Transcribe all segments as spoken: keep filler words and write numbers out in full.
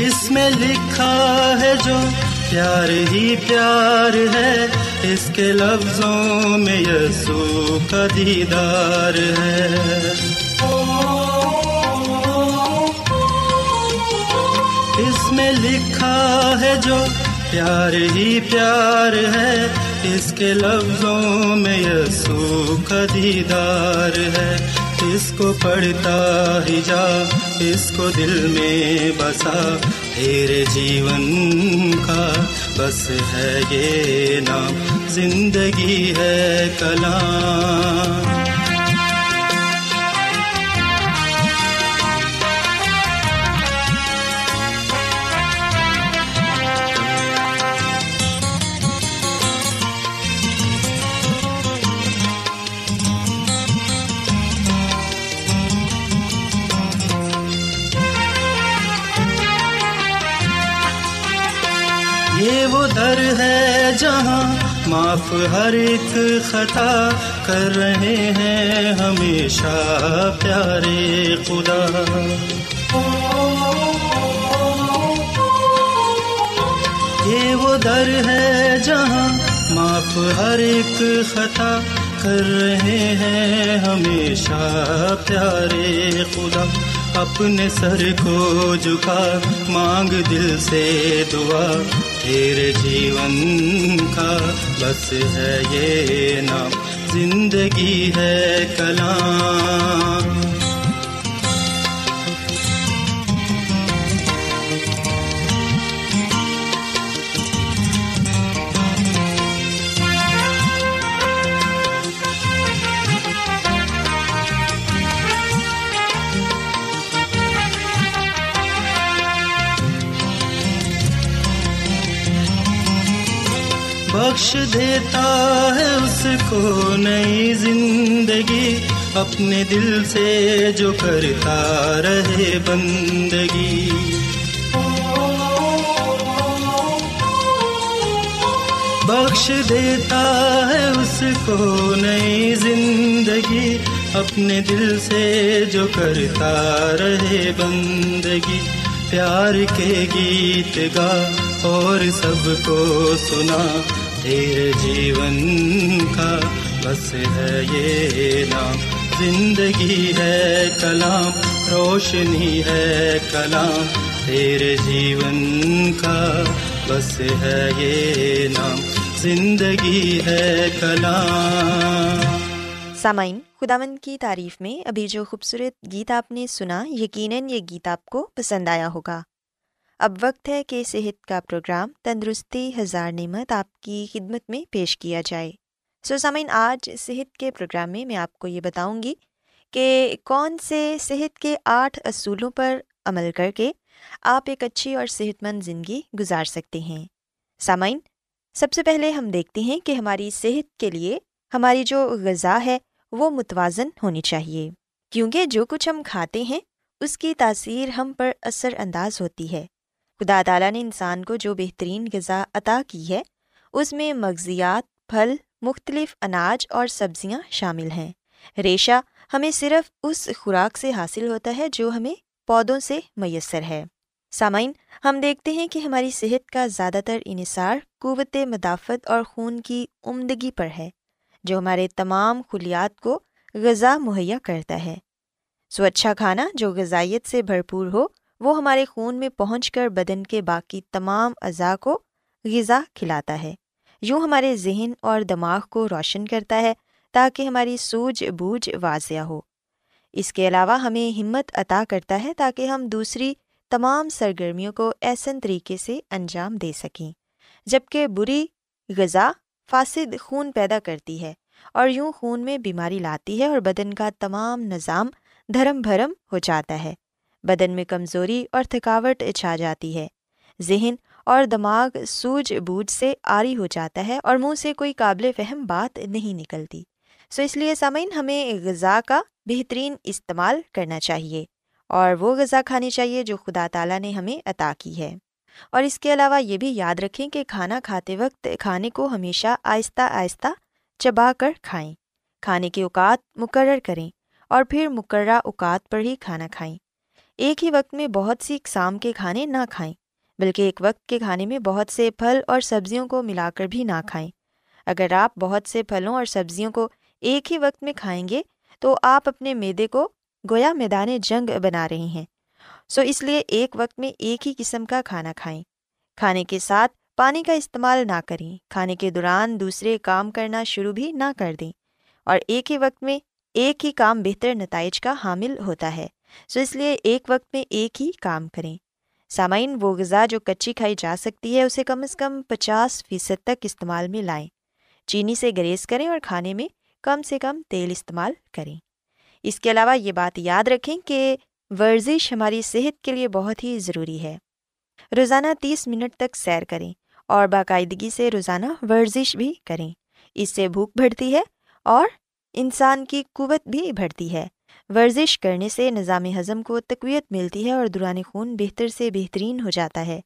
اس میں لکھا ہے جو پیار ہی پیار ہے، اس کے لفظوں میں یسوع کا دیدار ہے۔ اس میں لکھا ہے جو پیار ہی پیار ہے، اس کے لفظوں میں یسوع کا دیدار ہے۔ اس کو پڑھتا ہی جا، اس کو دل میں بسا، تیرے جیون کا بس ہے یہ نام۔ زندگی ہے کلام، در ہے جہاں معاف ہر ایک خطا، کر رہے ہیں ہمیشہ پیارے خدا۔ یہ وہ در ہے جہاں معاف ہر ایک خطا، کر رہے ہیں ہمیشہ پیارے خدا۔ اپنے سر کو جھکا، مانگ دل سے دعا، تیرے جیون کا بس ہے یہ نام۔ زندگی ہے کلام، بخش دیتا ہے اس کو نئی زندگی، اپنے دل سے جو کرتا رہے بندگی۔ بخش دیتا ہے اس کو نئی زندگی، اپنے دل سے جو کرتا رہے بندگی، پیار کے گیت گا اور سب کو سنا، تیرے جیون کا بس ہے یہ نام، زندگی ہے کلام، روشنی ہے کلام، تیرے جیون کا بس ہے یہ نام، زندگی ہے کلام۔ سامعین، خداوند کی تعریف میں ابھی جو خوبصورت گیت آپ نے سنا، یقیناً یہ گیت آپ کو پسند آیا ہوگا۔ اب وقت ہے کہ صحت کا پروگرام تندرستی ہزار نعمت آپ کی خدمت میں پیش کیا جائے۔ سو so, سامعین، آج صحت کے پروگرام میں میں آپ کو یہ بتاؤں گی کہ کون سے صحت کے آٹھ اصولوں پر عمل کر کے آپ ایک اچھی اور صحت مند زندگی گزار سکتے ہیں۔ سامعین، سب سے پہلے ہم دیکھتے ہیں کہ ہماری صحت کے لیے ہماری جو غذا ہے وہ متوازن ہونی چاہیے، کیونکہ جو کچھ ہم کھاتے ہیں اس کی تاثیر ہم پر اثر انداز ہوتی ہے۔ خدا تعالیٰ نے انسان کو جو بہترین غذا عطا کی ہے اس میں مغزیات، پھل، مختلف اناج اور سبزیاں شامل ہیں۔ ریشہ ہمیں صرف اس خوراک سے حاصل ہوتا ہے جو ہمیں پودوں سے میسر ہے۔ سامعین، ہم دیکھتے ہیں کہ ہماری صحت کا زیادہ تر انحصار قوت مدافعت اور خون کی عمدگی پر ہے، جو ہمارے تمام خلیات کو غذا مہیا کرتا ہے۔ سو اچھا کھانا جو غذائیت سے بھرپور ہو وہ ہمارے خون میں پہنچ کر بدن کے باقی تمام اعضاء کو غذا کھلاتا ہے، یوں ہمارے ذہن اور دماغ کو روشن کرتا ہے تاکہ ہماری سوجھ بوجھ واضح ہو۔ اس کے علاوہ ہمیں ہمت عطا کرتا ہے تاکہ ہم دوسری تمام سرگرمیوں کو احسن طریقے سے انجام دے سکیں، جبکہ بری غذا فاسد خون پیدا کرتی ہے اور یوں خون میں بیماری لاتی ہے اور بدن کا تمام نظام دھرم بھرم ہو جاتا ہے۔ بدن میں کمزوری اور تھکاوٹ چھا جاتی ہے، ذہن اور دماغ سوجھ بوجھ سے عاری ہو جاتا ہے اور منہ سے کوئی قابل فہم بات نہیں نکلتی۔ سو اس لیے سامعین، ہمیں غذا کا بہترین استعمال کرنا چاہیے اور وہ غذا کھانی چاہیے جو خدا تعالیٰ نے ہمیں عطا کی ہے۔ اور اس کے علاوہ یہ بھی یاد رکھیں کہ کھانا کھاتے وقت کھانے کو ہمیشہ آہستہ آہستہ چبا کر کھائیں، کھانے کے اوقات مقرر کریں اور پھر مقررہ اوقات پر ہی کھانا کھائیں۔ ایک ہی وقت میں بہت سی اقسام کے کھانے نہ کھائیں، بلکہ ایک وقت کے کھانے میں بہت سے پھل اور سبزیوں کو ملا کر بھی نہ کھائیں۔ اگر آپ بہت سے پھلوں اور سبزیوں کو ایک ہی وقت میں کھائیں گے تو آپ اپنے معدے کو گویا میدان جنگ بنا رہے ہیں۔ سو so, اس لیے ایک وقت میں ایک ہی قسم کا کھانا کھائیں۔ کھانے کے ساتھ پانی کا استعمال نہ کریں، کھانے کے دوران دوسرے کام کرنا شروع بھی نہ کر دیں، اور ایک ہی وقت میں ایک ہی کام بہتر نتائج کا حامل ہوتا ہے۔ سو so, اس لیے ایک وقت میں ایک ہی کام کریں۔ سامعین، وہ غذا جو کچی کھائی جا سکتی ہے اسے کم از کم پچاس فیصد تک استعمال میں لائیں۔ چینی سے گریز کریں اور کھانے میں کم سے کم تیل استعمال کریں۔ اس کے علاوہ یہ بات یاد رکھیں کہ ورزش ہماری صحت کے لیے بہت ہی ضروری ہے۔ روزانہ تیس منٹ تک سیر کریں اور باقاعدگی سے روزانہ ورزش بھی کریں۔ اس سے بھوک بڑھتی ہے اور انسان کی قوت بھی بڑھتی ہے۔ ورزش کرنے سے نظام ہضم کو تقویت ملتی ہے اور دوران خون بہتر سے بہترین ہو جاتا ہے۔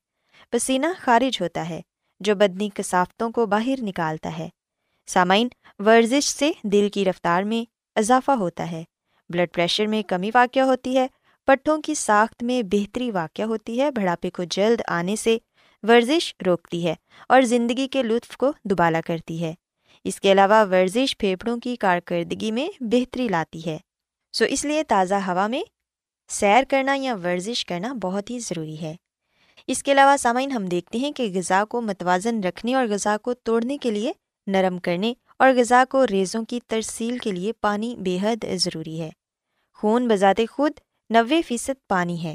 پسینہ خارج ہوتا ہے جو بدنی کثافتوں کو باہر نکالتا ہے۔ سامعین، ورزش سے دل کی رفتار میں اضافہ ہوتا ہے، بلڈ پریشر میں کمی واقع ہوتی ہے، پٹھوں کی ساخت میں بہتری واقع ہوتی ہے، بڑھاپے کو جلد آنے سے ورزش روکتی ہے اور زندگی کے لطف کو دوبالا کرتی ہے۔ اس کے علاوہ ورزش پھیپھڑوں کی کارکردگی میں بہتری لاتی ہے۔ سو اس لیے تازہ ہوا میں سیر کرنا یا ورزش کرنا بہت ہی ضروری ہے۔ اس کے علاوہ سامعین، ہم دیکھتے ہیں کہ غذا کو متوازن رکھنے اور غذا کو توڑنے کے لیے نرم کرنے اور غذا کو ریزوں کی ترسیل کے لیے پانی بے حد ضروری ہے۔ خون بذات خود نوے فیصد پانی ہے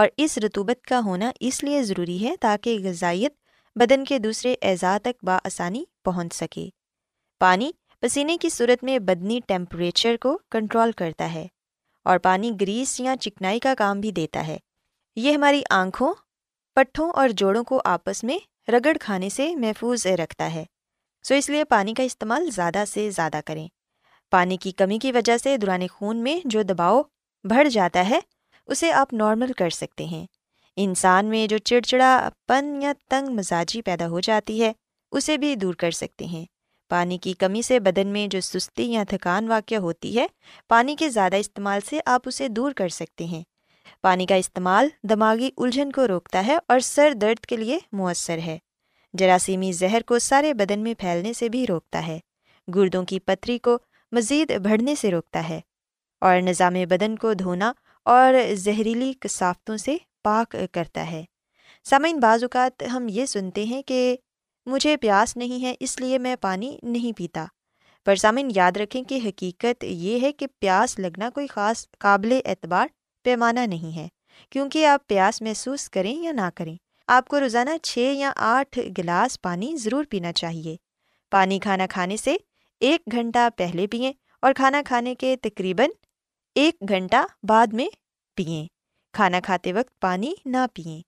اور اس رطوبت کا ہونا اس لیے ضروری ہے تاکہ غذائیت بدن کے دوسرے اعضاء تک بآسانی پہنچ سکے۔ پانی پسینے کی صورت میں بدنی ٹیمپریچر کو کنٹرول کرتا ہے اور پانی گریس یا چکنائی کا کام بھی دیتا ہے۔ یہ ہماری آنکھوں، پٹھوں اور جوڑوں کو آپس میں رگڑ کھانے سے محفوظ رکھتا ہے۔ سو اس لیے پانی کا استعمال زیادہ سے زیادہ کریں۔ پانی کی کمی کی وجہ سے دوران خون میں جو دباؤ بڑھ جاتا ہے اسے آپ نارمل کر سکتے ہیں۔ انسان میں جو چڑچڑا پن یا تنگ مزاجی پیدا ہو جاتی ہے اسے بھی دور کر سکتے ہیں۔ پانی کی کمی سے بدن میں جو سستی یا تھکان واقع ہوتی ہے، پانی کے زیادہ استعمال سے آپ اسے دور کر سکتے ہیں۔ پانی کا استعمال دماغی الجھن کو روکتا ہے اور سر درد کے لیے مؤثر ہے۔ جراثیمی زہر کو سارے بدن میں پھیلنے سے بھی روکتا ہے، گردوں کی پتھری کو مزید بڑھنے سے روکتا ہے، اور نظام بدن کو دھونا اور زہریلی کثافتوں سے پاک کرتا ہے۔ سامعین، بعض اوقات ہم یہ سنتے ہیں کہ مجھے پیاس نہیں ہے اس لیے میں پانی نہیں پیتا، پر سامعین یاد رکھیں کہ حقیقت یہ ہے کہ پیاس لگنا کوئی خاص قابل اعتبار پیمانہ نہیں ہے، کیونکہ آپ پیاس محسوس کریں یا نہ کریں، آپ کو روزانہ چھ یا آٹھ گلاس پانی ضرور پینا چاہیے۔ پانی کھانا کھانے سے ایک گھنٹہ پہلے پئیں اور کھانا کھانے کے تقریباً ایک گھنٹہ بعد میں پئیں۔ کھانا کھاتے وقت پانی نہ پئیں۔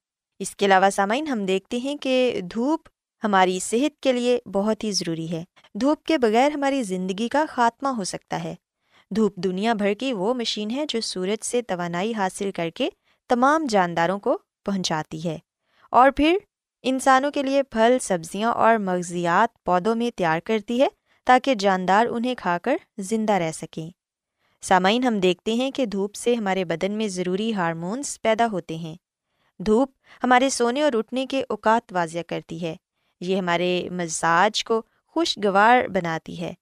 اس کے علاوہ سامعین، ہم دیکھتے ہیں کہ دھوپ ہماری صحت کے لیے بہت ہی ضروری ہے۔ دھوپ کے بغیر ہماری زندگی کا خاتمہ ہو سکتا ہے۔ دھوپ دنیا بھر کی وہ مشین ہے جو سورج سے توانائی حاصل کر کے تمام جانداروں کو پہنچاتی ہے، اور پھر انسانوں کے لیے پھل، سبزیاں اور مغزیات پودوں میں تیار کرتی ہے تاکہ جاندار انہیں کھا کر زندہ رہ سکیں۔ سامعین، ہم دیکھتے ہیں کہ دھوپ سے ہمارے بدن میں ضروری ہارمونز پیدا ہوتے ہیں۔ دھوپ ہمارے سونے اور اٹھنے کے اوقات واضح کرتی ہے۔ یہ ہمارے مزاج کو خوشگوار بناتی ہے،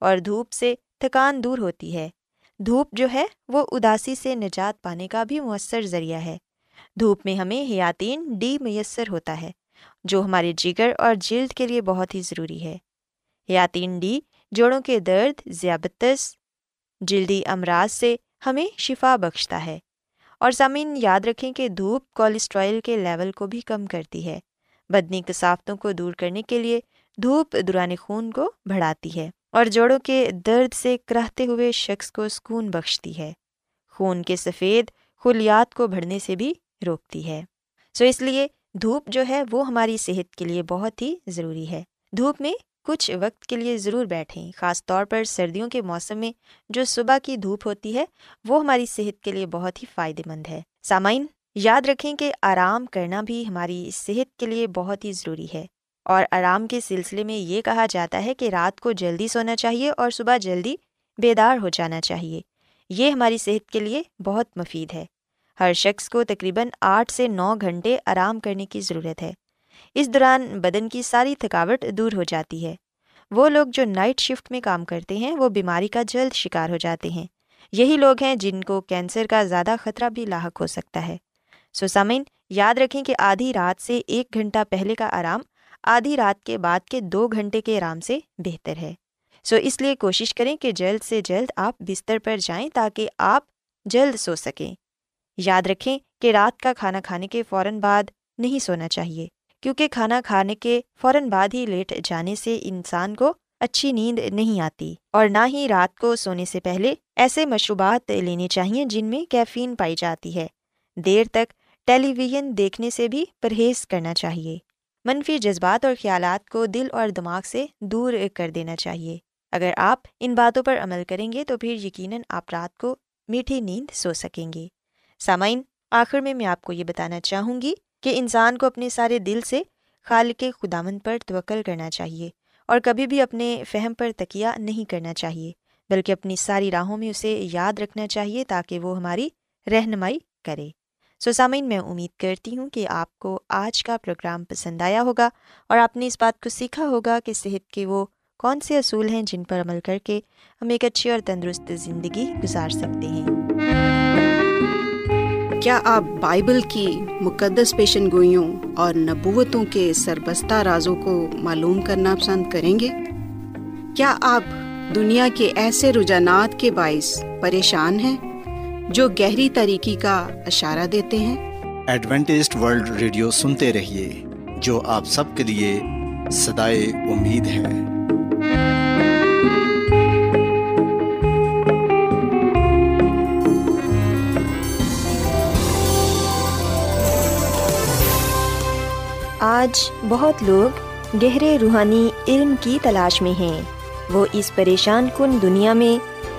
اور دھوپ سے تھکان دور ہوتی ہے۔ دھوپ جو ہے وہ اداسی سے نجات پانے کا بھی مؤثر ذریعہ ہے۔ دھوپ میں ہمیں ہیاتین ڈی میسر ہوتا ہے، جو ہمارے جگر اور جلد کے لیے بہت ہی ضروری ہے۔ ہیاتین ڈی جوڑوں کے درد، ذیابطس، جلدی امراض سے ہمیں شفا بخشتا ہے۔ اور سامعین، یاد رکھیں کہ دھوپ کولیسٹرول کے لیول کو بھی کم کرتی ہے۔ بدنی کثافتوں کو دور کرنے کے لیے دھوپ دوران خون کو بڑھاتی ہے اور جوڑوں کے درد سے کراہتے ہوئے شخص کو سکون بخشتی ہے۔ خون کے سفید خلیات کو بڑھنے سے بھی روکتی ہے۔ سو so اس لیے دھوپ جو ہے وہ ہماری صحت کے لیے بہت ہی ضروری ہے۔ دھوپ میں کچھ وقت کے لیے ضرور بیٹھیں، خاص طور پر سردیوں کے موسم میں جو صبح کی دھوپ ہوتی ہے وہ ہماری صحت کے لیے بہت ہی فائدہ مند ہے۔ سامعین، یاد رکھیں کہ آرام کرنا بھی ہماری صحت کے لیے بہت ہی ضروری ہے، اور آرام کے سلسلے میں یہ کہا جاتا ہے کہ رات کو جلدی سونا چاہیے اور صبح جلدی بیدار ہو جانا چاہیے۔ یہ ہماری صحت کے لیے بہت مفید ہے۔ ہر شخص کو تقریباً آٹھ سے نو گھنٹے آرام کرنے کی ضرورت ہے۔ اس دوران بدن کی ساری تھکاوٹ دور ہو جاتی ہے۔ وہ لوگ جو نائٹ شفٹ میں کام کرتے ہیں وہ بیماری کا جلد شکار ہو جاتے ہیں۔ یہی لوگ ہیں جن کو کینسر کا زیادہ خطرہ بھی لاحق ہو سکتا ہے۔ سو سامعین، یاد رکھیں کہ آدھی رات سے ایک گھنٹہ پہلے کا آرام آدھی رات کے بعد کے دو گھنٹے کے آرام سے بہتر ہے۔ سو اس لیے کوشش کریں کہ جلد سے جلد آپ بستر پر جائیں تاکہ آپ جلد سو سکیں۔ یاد رکھیں کہ رات کا کھانا کھانے کے فوراً بعد نہیں سونا چاہیے، کیونکہ کھانا کھانے کے فوراً بعد ہی لیٹ جانے سے انسان کو اچھی نیند نہیں آتی، اور نہ ہی رات کو سونے سے پہلے ایسے مشروبات لینے چاہیے جن میں کیفین پائی جاتی ہے۔ دیر تک ٹیلی ویژن دیکھنے سے بھی پرہیز کرنا چاہیے۔ منفی جذبات اور خیالات کو دل اور دماغ سے دور کر دینا چاہیے۔ اگر آپ ان باتوں پر عمل کریں گے تو پھر یقیناً آپ رات کو میٹھی نیند سو سکیں گے۔ سامعین، آخر میں میں آپ کو یہ بتانا چاہوں گی کہ انسان کو اپنے سارے دل سے خالق خداوند پر توکل کرنا چاہیے، اور کبھی بھی اپنے فہم پر تکیہ نہیں کرنا چاہیے، بلکہ اپنی ساری راہوں میں اسے یاد رکھنا چاہیے تاکہ وہ ہماری رہنمائی کرے۔ سو سامعین، میں امید کرتی ہوں کہ آپ کو آج کا پروگرام پسند آیا ہوگا، اور آپ نے اس بات کو سیکھا ہوگا کہ صحت کے وہ کون سے اصول ہیں جن پر عمل کر کے ہم ایک اچھی اور تندرست زندگی گزار سکتے ہیں۔ کیا آپ بائبل کی مقدس پیشن گوئیوں اور نبوتوں کے سربستہ رازوں کو معلوم کرنا پسند کریں گے؟ کیا آپ دنیا کے ایسے رجحانات کے باعث پریشان ہیں جو گہری تاریکی کا اشارہ دیتے ہیں؟ ایڈوینٹسٹ ورلڈ ریڈیو سنتے رہیے، جو آپ سب کے لیے صدائے امید ہے۔ آج بہت لوگ گہرے روحانی علم کی تلاش میں ہیں، وہ اس پریشان کن دنیا میں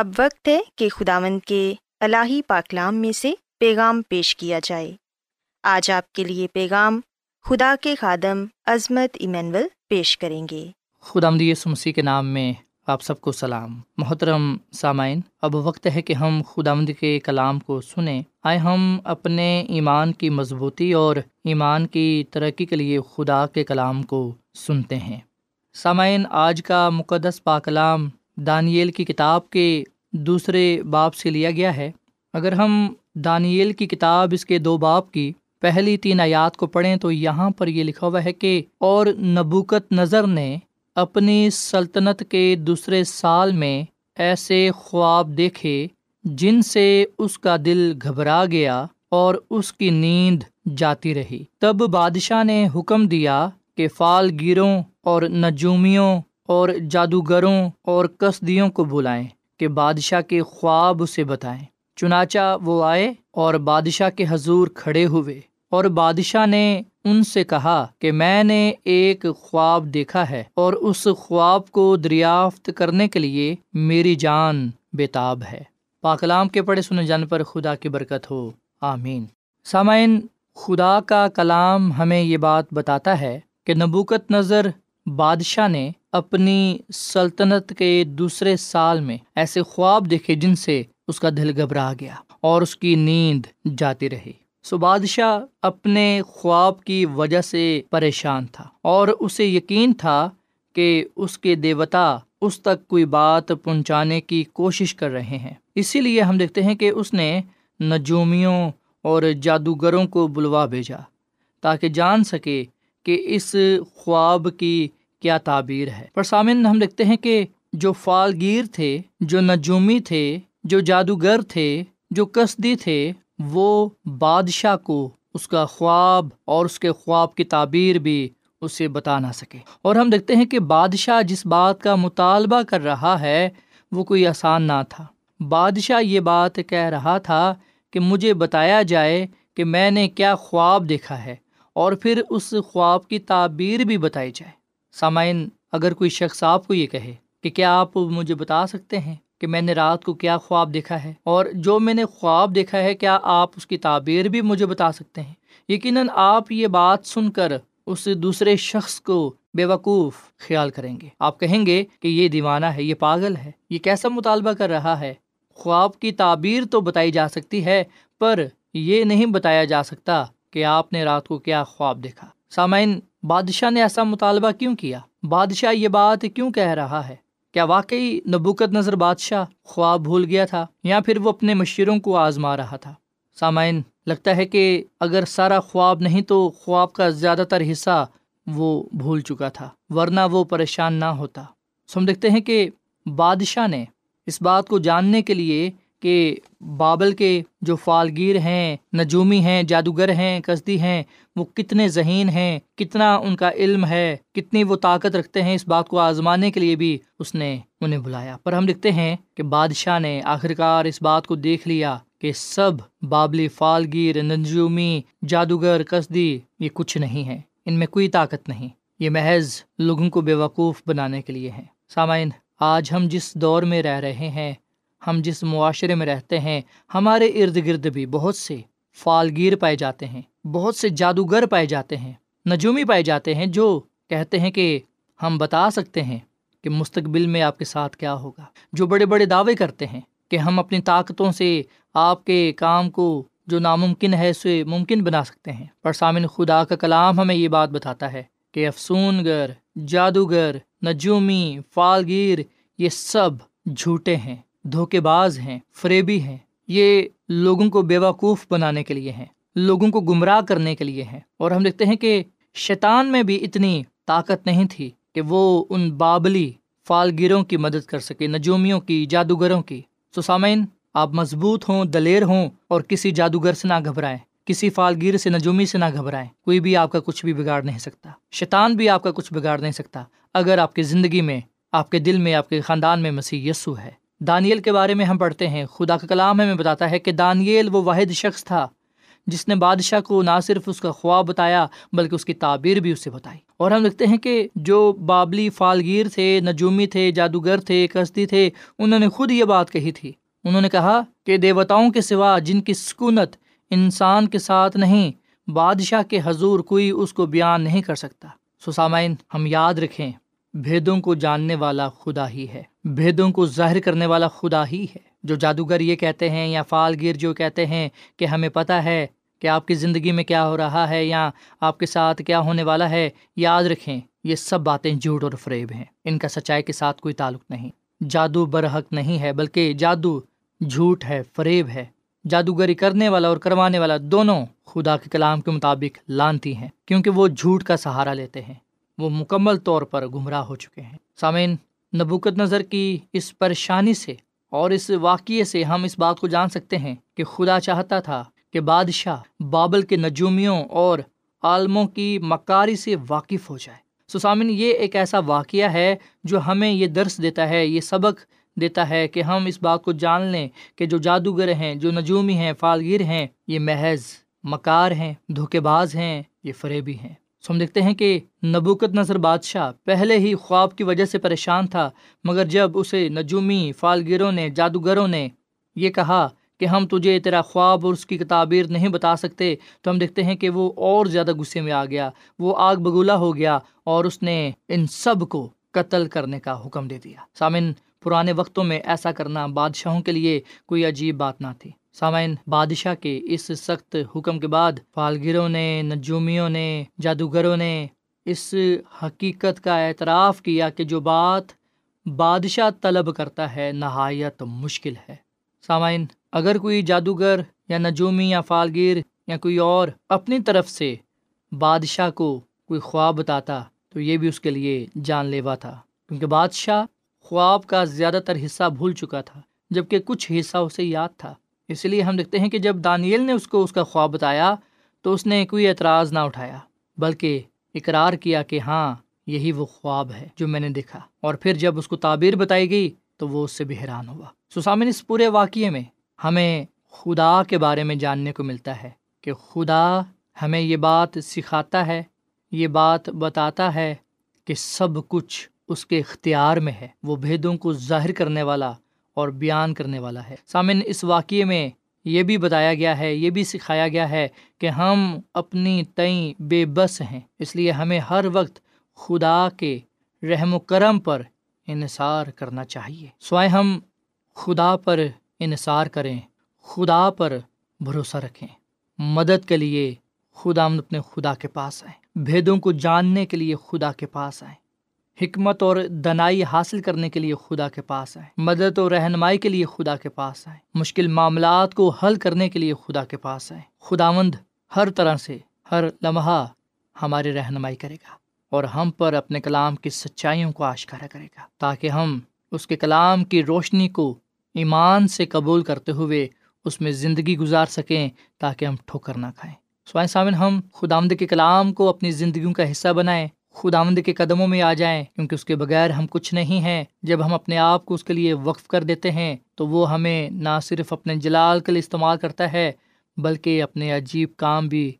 اب وقت ہے کہ خداوند کے الہی پاکلام میں سے پیغام پیش کیا جائے۔ آج آپ کے لیے پیغام خدا کے خادم عظمت ایمینول پیش کریں گے۔ خداوند یسوع مسیح کے نام میں آپ سب کو سلام۔ محترم سامعین، اب وقت ہے کہ ہم خداوند کے کلام کو سنیں۔ آئے ہم اپنے ایمان کی مضبوطی اور ایمان کی ترقی کے لیے خدا کے کلام کو سنتے ہیں۔ سامعین، آج کا مقدس پاکلام دانییل کی کتاب کے دوسرے باب سے لیا گیا ہے۔ اگر ہم دانییل کی کتاب اس کے دو باب کی پہلی تین آیات کو پڑھیں تو یہاں پر یہ لکھا ہوا ہے کہ اور نبوکت نظر نے اپنی سلطنت کے دوسرے سال میں ایسے خواب دیکھے جن سے اس کا دل گھبرا گیا اور اس کی نیند جاتی رہی۔ تب بادشاہ نے حکم دیا کہ فالگیروں اور نجومیوں اور جادوگروں اور قصدیوں کو بلائیں کہ بادشاہ کے خواب اسے بتائیں۔ چنانچہ وہ آئے اور بادشاہ کے حضور کھڑے ہوئے، اور بادشاہ نے ان سے کہا کہ میں نے ایک خواب دیکھا ہے، اور اس خواب کو دریافت کرنے کے لیے میری جان بیتاب ہے۔ پاکلام کے پڑھے سنے جان پر خدا کی برکت ہو، آمین۔ سامعین، خدا کا کلام ہمیں یہ بات بتاتا ہے کہ نبوکت نظر بادشاہ نے اپنی سلطنت کے دوسرے سال میں ایسے خواب دیکھے جن سے اس کا دل گھبرا گیا اور اس کی نیند جاتی رہی۔ سو بادشاہ اپنے خواب کی وجہ سے پریشان تھا، اور اسے یقین تھا کہ اس کے دیوتا اس تک کوئی بات پہنچانے کی کوشش کر رہے ہیں۔ اسی لیے ہم دیکھتے ہیں کہ اس نے نجومیوں اور جادوگروں کو بلوا بھیجا تاکہ جان سکے کہ اس خواب کی کیا تعبیر ہے۔ پر سامعین، ہم دیکھتے ہیں کہ جو فالگیر تھے، جو نجومی تھے، جو جادوگر تھے، جو قصدی تھے، وہ بادشاہ کو اس کا خواب اور اس کے خواب کی تعبیر بھی اسے بتا نہ سکے۔ اور ہم دیکھتے ہیں کہ بادشاہ جس بات کا مطالبہ کر رہا ہے وہ کوئی آسان نہ تھا۔ بادشاہ یہ بات کہہ رہا تھا کہ مجھے بتایا جائے کہ میں نے کیا خواب دیکھا ہے، اور پھر اس خواب کی تعبیر بھی بتائی جائے۔ سامعین، اگر کوئی شخص آپ کو یہ کہے کہ کیا آپ مجھے بتا سکتے ہیں کہ میں نے رات کو کیا خواب دیکھا ہے، اور جو میں نے خواب دیکھا ہے کیا آپ اس کی تعبیر بھی مجھے بتا سکتے ہیں، یقیناً آپ یہ بات سن کر اس دوسرے شخص کو بیوقوف خیال کریں گے۔ آپ کہیں گے کہ یہ دیوانہ ہے، یہ پاگل ہے، یہ کیسا مطالبہ کر رہا ہے۔ خواب کی تعبیر تو بتائی جا سکتی ہے، پر یہ نہیں بتایا جا سکتا کہ آپ نے رات کو کیا خواب دیکھا۔ سامعین، بادشاہ نے ایسا مطالبہ کیوں کیا؟ بادشاہ یہ بات کیوں کہہ رہا ہے؟ کیا واقعی نبوکت نظر بادشاہ خواب بھول گیا تھا، یا پھر وہ اپنے مشیروں کو آزما رہا تھا؟ سامعین، لگتا ہے کہ اگر سارا خواب نہیں تو خواب کا زیادہ تر حصہ وہ بھول چکا تھا، ورنہ وہ پریشان نہ ہوتا۔ سو ہم دیکھتے ہیں کہ بادشاہ نے اس بات کو جاننے کے لیے کہ بابل کے جو فالگیر ہیں، نجومی ہیں، جادوگر ہیں، قصدی ہیں، وہ کتنے ذہین ہیں، کتنا ان کا علم ہے، کتنی وہ طاقت رکھتے ہیں، اس بات کو آزمانے کے لیے بھی اس نے انہیں بلایا۔ پر ہم دیکھتے ہیں کہ بادشاہ نے آخرکار اس بات کو دیکھ لیا کہ سب بابلی فالگیر، نجومی، جادوگر، قصدی یہ کچھ نہیں ہیں، ان میں کوئی طاقت نہیں، یہ محض لوگوں کو بیوقوف بنانے کے لیے ہیں۔ سامعین، آج ہم جس دور میں رہ رہے ہیں، ہم جس معاشرے میں رہتے ہیں، ہمارے ارد گرد بھی بہت سے فالگیر پائے جاتے ہیں، بہت سے جادوگر پائے جاتے ہیں، نجومی پائے جاتے ہیں، جو کہتے ہیں کہ ہم بتا سکتے ہیں کہ مستقبل میں آپ کے ساتھ کیا ہوگا، جو بڑے بڑے دعوے کرتے ہیں کہ ہم اپنی طاقتوں سے آپ کے کام کو جو ناممکن ہے اسے ممکن بنا سکتے ہیں۔ پر سامعین، خدا کا کلام ہمیں یہ بات بتاتا ہے کہ افسونگر، جادوگر، نجومی، فالگیر یہ سب جھوٹے ہیں، دھوکے باز ہیں، فریبی ہیں، یہ لوگوں کو بیوقوف بنانے کے لیے ہیں، لوگوں کو گمراہ کرنے کے لیے ہیں۔ اور ہم دیکھتے ہیں کہ شیطان میں بھی اتنی طاقت نہیں تھی کہ وہ ان بابلی فالگیروں کی مدد کر سکے، نجومیوں کی، جادوگروں کی۔ تو سامعین، آپ مضبوط ہوں، دلیر ہوں، اور کسی جادوگر سے نہ گھبرائیں، کسی فالگیر سے، نجومی سے نہ گھبرائیں۔ کوئی بھی آپ کا کچھ بھی بگاڑ نہیں سکتا، شیطان بھی آپ کا کچھ بگاڑ نہیں سکتا، اگر آپ کی زندگی میں، آپ کے دل میں، آپ کے خاندان میں مسیح یسو ہے۔ دانیل کے بارے میں ہم پڑھتے ہیں، خدا کا کلام ہمیں بتاتا ہے کہ دانیل وہ واحد شخص تھا جس نے بادشاہ کو نہ صرف اس کا خواب بتایا بلکہ اس کی تعبیر بھی اسے بتائی۔ اور ہم دیکھتے ہیں کہ جو بابلی فالگیر تھے، نجومی تھے، جادوگر تھے، قصدی تھے، انہوں نے خود یہ بات کہی تھی۔ انہوں نے کہا کہ دیوتاؤں کے سوا جن کی سکونت انسان کے ساتھ نہیں، بادشاہ کے حضور کوئی اس کو بیان نہیں کر سکتا۔ سو سامعین، ہم یاد رکھیں، بھیدوں کو جاننے والا خدا ہی ہے، بھیدوں کو ظاہر کرنے والا خدا ہی ہے۔ جو جادوگر یہ کہتے ہیں یا فالگیر جو کہتے ہیں کہ ہمیں پتہ ہے کہ آپ کی زندگی میں کیا ہو رہا ہے یا آپ کے ساتھ کیا ہونے والا ہے، یاد رکھیں یہ سب باتیں جھوٹ اور فریب ہیں، ان کا سچائی کے ساتھ کوئی تعلق نہیں۔ جادو برحق نہیں ہے بلکہ جادو جھوٹ ہے، فریب ہے۔ جادوگری کرنے والا اور کروانے والا دونوں خدا کے کلام کے مطابق لعنتی ہیں، کیونکہ وہ جھوٹ کا سہارا لیتے ہیں، وہ مکمل طور پر گمراہ ہو چکے ہیں۔ سامعین، نبوکدنضر کی اس پریشانی سے اور اس واقعے سے ہم اس بات کو جان سکتے ہیں کہ خدا چاہتا تھا کہ بادشاہ بابل کے نجومیوں اور عالموں کی مکاری سے واقف ہو جائے۔ سو سامعین، یہ ایک ایسا واقعہ ہے جو ہمیں یہ درس دیتا ہے، یہ سبق دیتا ہے کہ ہم اس بات کو جان لیں کہ جو جادوگر ہیں، جو نجومی ہیں، فالگیر ہیں، یہ محض مکار ہیں، دھوکے باز ہیں، یہ فریبی ہیں۔ سو ہم دیکھتے ہیں کہ نبوکدنضر بادشاہ پہلے ہی خواب کی وجہ سے پریشان تھا، مگر جب اسے نجومی، فالگیروں نے، جادوگروں نے یہ کہا کہ ہم تجھے تیرا خواب اور اس کی تعبیر نہیں بتا سکتے، تو ہم دیکھتے ہیں کہ وہ اور زیادہ غصے میں آ گیا، وہ آگ بگولا ہو گیا اور اس نے ان سب کو قتل کرنے کا حکم دے دیا۔ سامعین، پرانے وقتوں میں ایسا کرنا بادشاہوں کے لیے کوئی عجیب بات نہ تھی۔ سامعین، بادشاہ کے اس سخت حکم کے بعد فالگیروں نے، نجومیوں نے، جادوگروں نے اس حقیقت کا اعتراف کیا کہ جو بات بادشاہ طلب کرتا ہے نہایت مشکل ہے۔ سامعین، اگر کوئی جادوگر یا نجومی یا فالگیر یا کوئی اور اپنی طرف سے بادشاہ کو کوئی خواب بتاتا تو یہ بھی اس کے لیے جان لیوا تھا، کیونکہ بادشاہ خواب کا زیادہ تر حصہ بھول چکا تھا جبکہ کچھ حصہ اسے یاد تھا۔ اس لیے ہم دیکھتے ہیں کہ جب دانیل نے اس کو اس کا خواب بتایا تو اس نے کوئی اعتراض نہ اٹھایا بلکہ اقرار کیا کہ ہاں یہی وہ خواب ہے جو میں نے دیکھا، اور پھر جب اس کو تعبیر بتائی گئی تو وہ اس سے بھی حیران ہوا۔ سو سامعین، اس پورے واقعے میں ہمیں خدا کے بارے میں جاننے کو ملتا ہے کہ خدا ہمیں یہ بات سکھاتا ہے، یہ بات بتاتا ہے کہ سب کچھ اس کے اختیار میں ہے، وہ بھیدوں کو ظاہر کرنے والا اور بیان کرنے والا ہے۔ سامعین، اس واقعے میں یہ بھی بتایا گیا ہے، یہ بھی سکھایا گیا ہے کہ ہم اپنی تئیں بے بس ہیں، اس لیے ہمیں ہر وقت خدا کے رحم و کرم پر انحصار کرنا چاہیے۔ سوائے ہم خدا پر انحصار کریں، خدا پر بھروسہ رکھیں، مدد کے لیے خدا ہم اپنے خدا کے پاس آئیں، بھیدوں کو جاننے کے لیے خدا کے پاس آئیں، حکمت اور دانائی حاصل کرنے کے لیے خدا کے پاس آئیں، مدد اور رہنمائی کے لیے خدا کے پاس آئیں، مشکل معاملات کو حل کرنے کے لیے خدا کے پاس آئیں۔ خداوند ہر طرح سے، ہر لمحہ ہماری رہنمائی کرے گا اور ہم پر اپنے کلام کی سچائیوں کو آشکارا کرے گا، تاکہ ہم اس کے کلام کی روشنی کو ایمان سے قبول کرتے ہوئے اس میں زندگی گزار سکیں، تاکہ ہم ٹھوکر نہ کھائیں۔ سوائے سامن، ہم خداوند کے کلام کو اپنی زندگیوں کا حصہ بنائیں، خداوند کے قدموں میں آ جائیں، کیونکہ اس کے بغیر ہم کچھ نہیں ہیں۔ جب ہم اپنے آپ کو اس کے لیے وقف کر دیتے ہیں تو وہ ہمیں نہ صرف اپنے جلال کے لیے استعمال کرتا ہے بلکہ اپنے عجیب کام بھی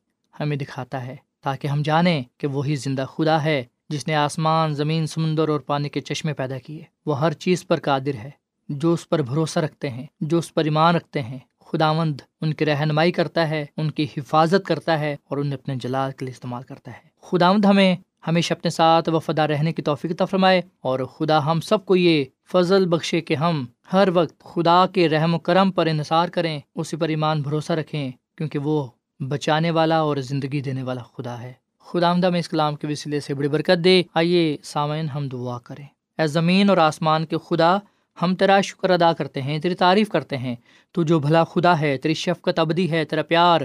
ہمیں دکھاتا ہے، تاکہ ہم جانیں کہ وہی زندہ خدا ہے جس نے آسمان، زمین، سمندر اور پانی کے چشمے پیدا کیے۔ وہ ہر چیز پر قادر ہے جو اس پر بھروسہ رکھتے ہیں، جو اس پر ایمان رکھتے ہیں۔ خداوند ان کی رہنمائی کرتا ہے، ان کی حفاظت کرتا ہے اور انہیں اپنے جلال کے لیے استعمال کرتا ہے۔ خداوند ہمیں ہمیشہ اپنے ساتھ وفادار رہنے کی توفیق عطا فرمائے، اور خدا ہم سب کو یہ فضل بخشے کہ ہم ہر وقت خدا کے رحم و کرم پر انحصار کریں، اسی پر ایمان بھروسہ رکھیں، کیونکہ وہ بچانے والا اور زندگی دینے والا خدا ہے۔ خدا ہمیں اس کلام کے وسیلے سے بڑی برکت دے۔ آئیے سامعین، ہم دعا کریں۔ اے زمین اور آسمان کے خدا، ہم تیرا شکر ادا کرتے ہیں، تیری تعریف کرتے ہیں، تو جو بھلا خدا ہے، تیری شفقت ابدی ہے، تیرا پیار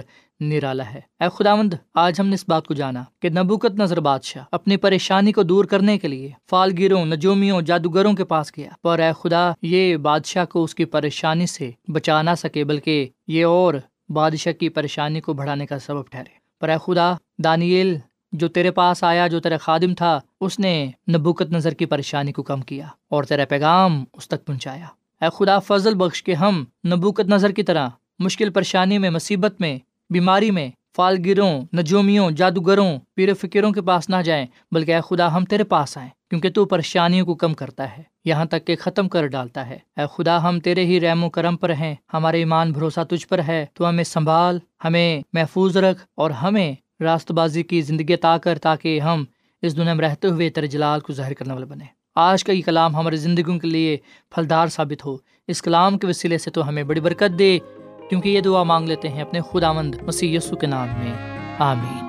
نرالا ہے۔ اے خداوند، آج ہم نے اس بات کو جانا کہ نبوکت نظر بادشاہ اپنی پریشانی کو دور کرنے کے لیے فالگیروں، نجومیوں، جادوگروں کے پاس گیا، پر اے خدا، یہ بادشاہ کو اس کی پریشانی سے بچا نہ سکے، بلکہ یہ اور بادشاہ کی پریشانی کو بڑھانے کا سبب ٹھہرے۔ پر اے خدا، دانیل جو تیرے پاس آیا، جو تیرا خادم تھا، اس نے نبوکت نظر کی پریشانی کو کم کیا اور تیرا پیغام اس تک پہنچایا۔ اے خدا، فضل بخش کے ہم نبوکت نظر کی طرح مشکل، پریشانی میں، مصیبت میں، بیماری میں، فالگیروں، نجومیوں، جادوگروں، پیر فکروں کے پاس نہ جائیں، بلکہ اے خدا ہم تیرے پاس آئیں، کیونکہ تو پریشانیوں کو کم کرتا ہے، یہاں تک کہ ختم کر ڈالتا ہے۔ اے خدا، ہم تیرے ہی رحم و کرم پر ہیں، ہمارے ایمان بھروسہ تجھ پر ہے، تو ہمیں سنبھال، ہمیں محفوظ رکھ، اور ہمیں راست بازی کی زندگی عطا کر، تاکہ ہم اس دنیا میں رہتے ہوئے تیرے جلال کو ظاہر کرنے والے بنیں۔ آج کا یہ کلام ہماری زندگیوں کے لیے پھلدار ثابت ہو، اس کلام کے وسیلے سے تو ہمیں بڑی برکت دے، کیونکہ یہ دعا مانگ لیتے ہیں اپنے خداوند مسیح یسوع کے نام میں، آمین۔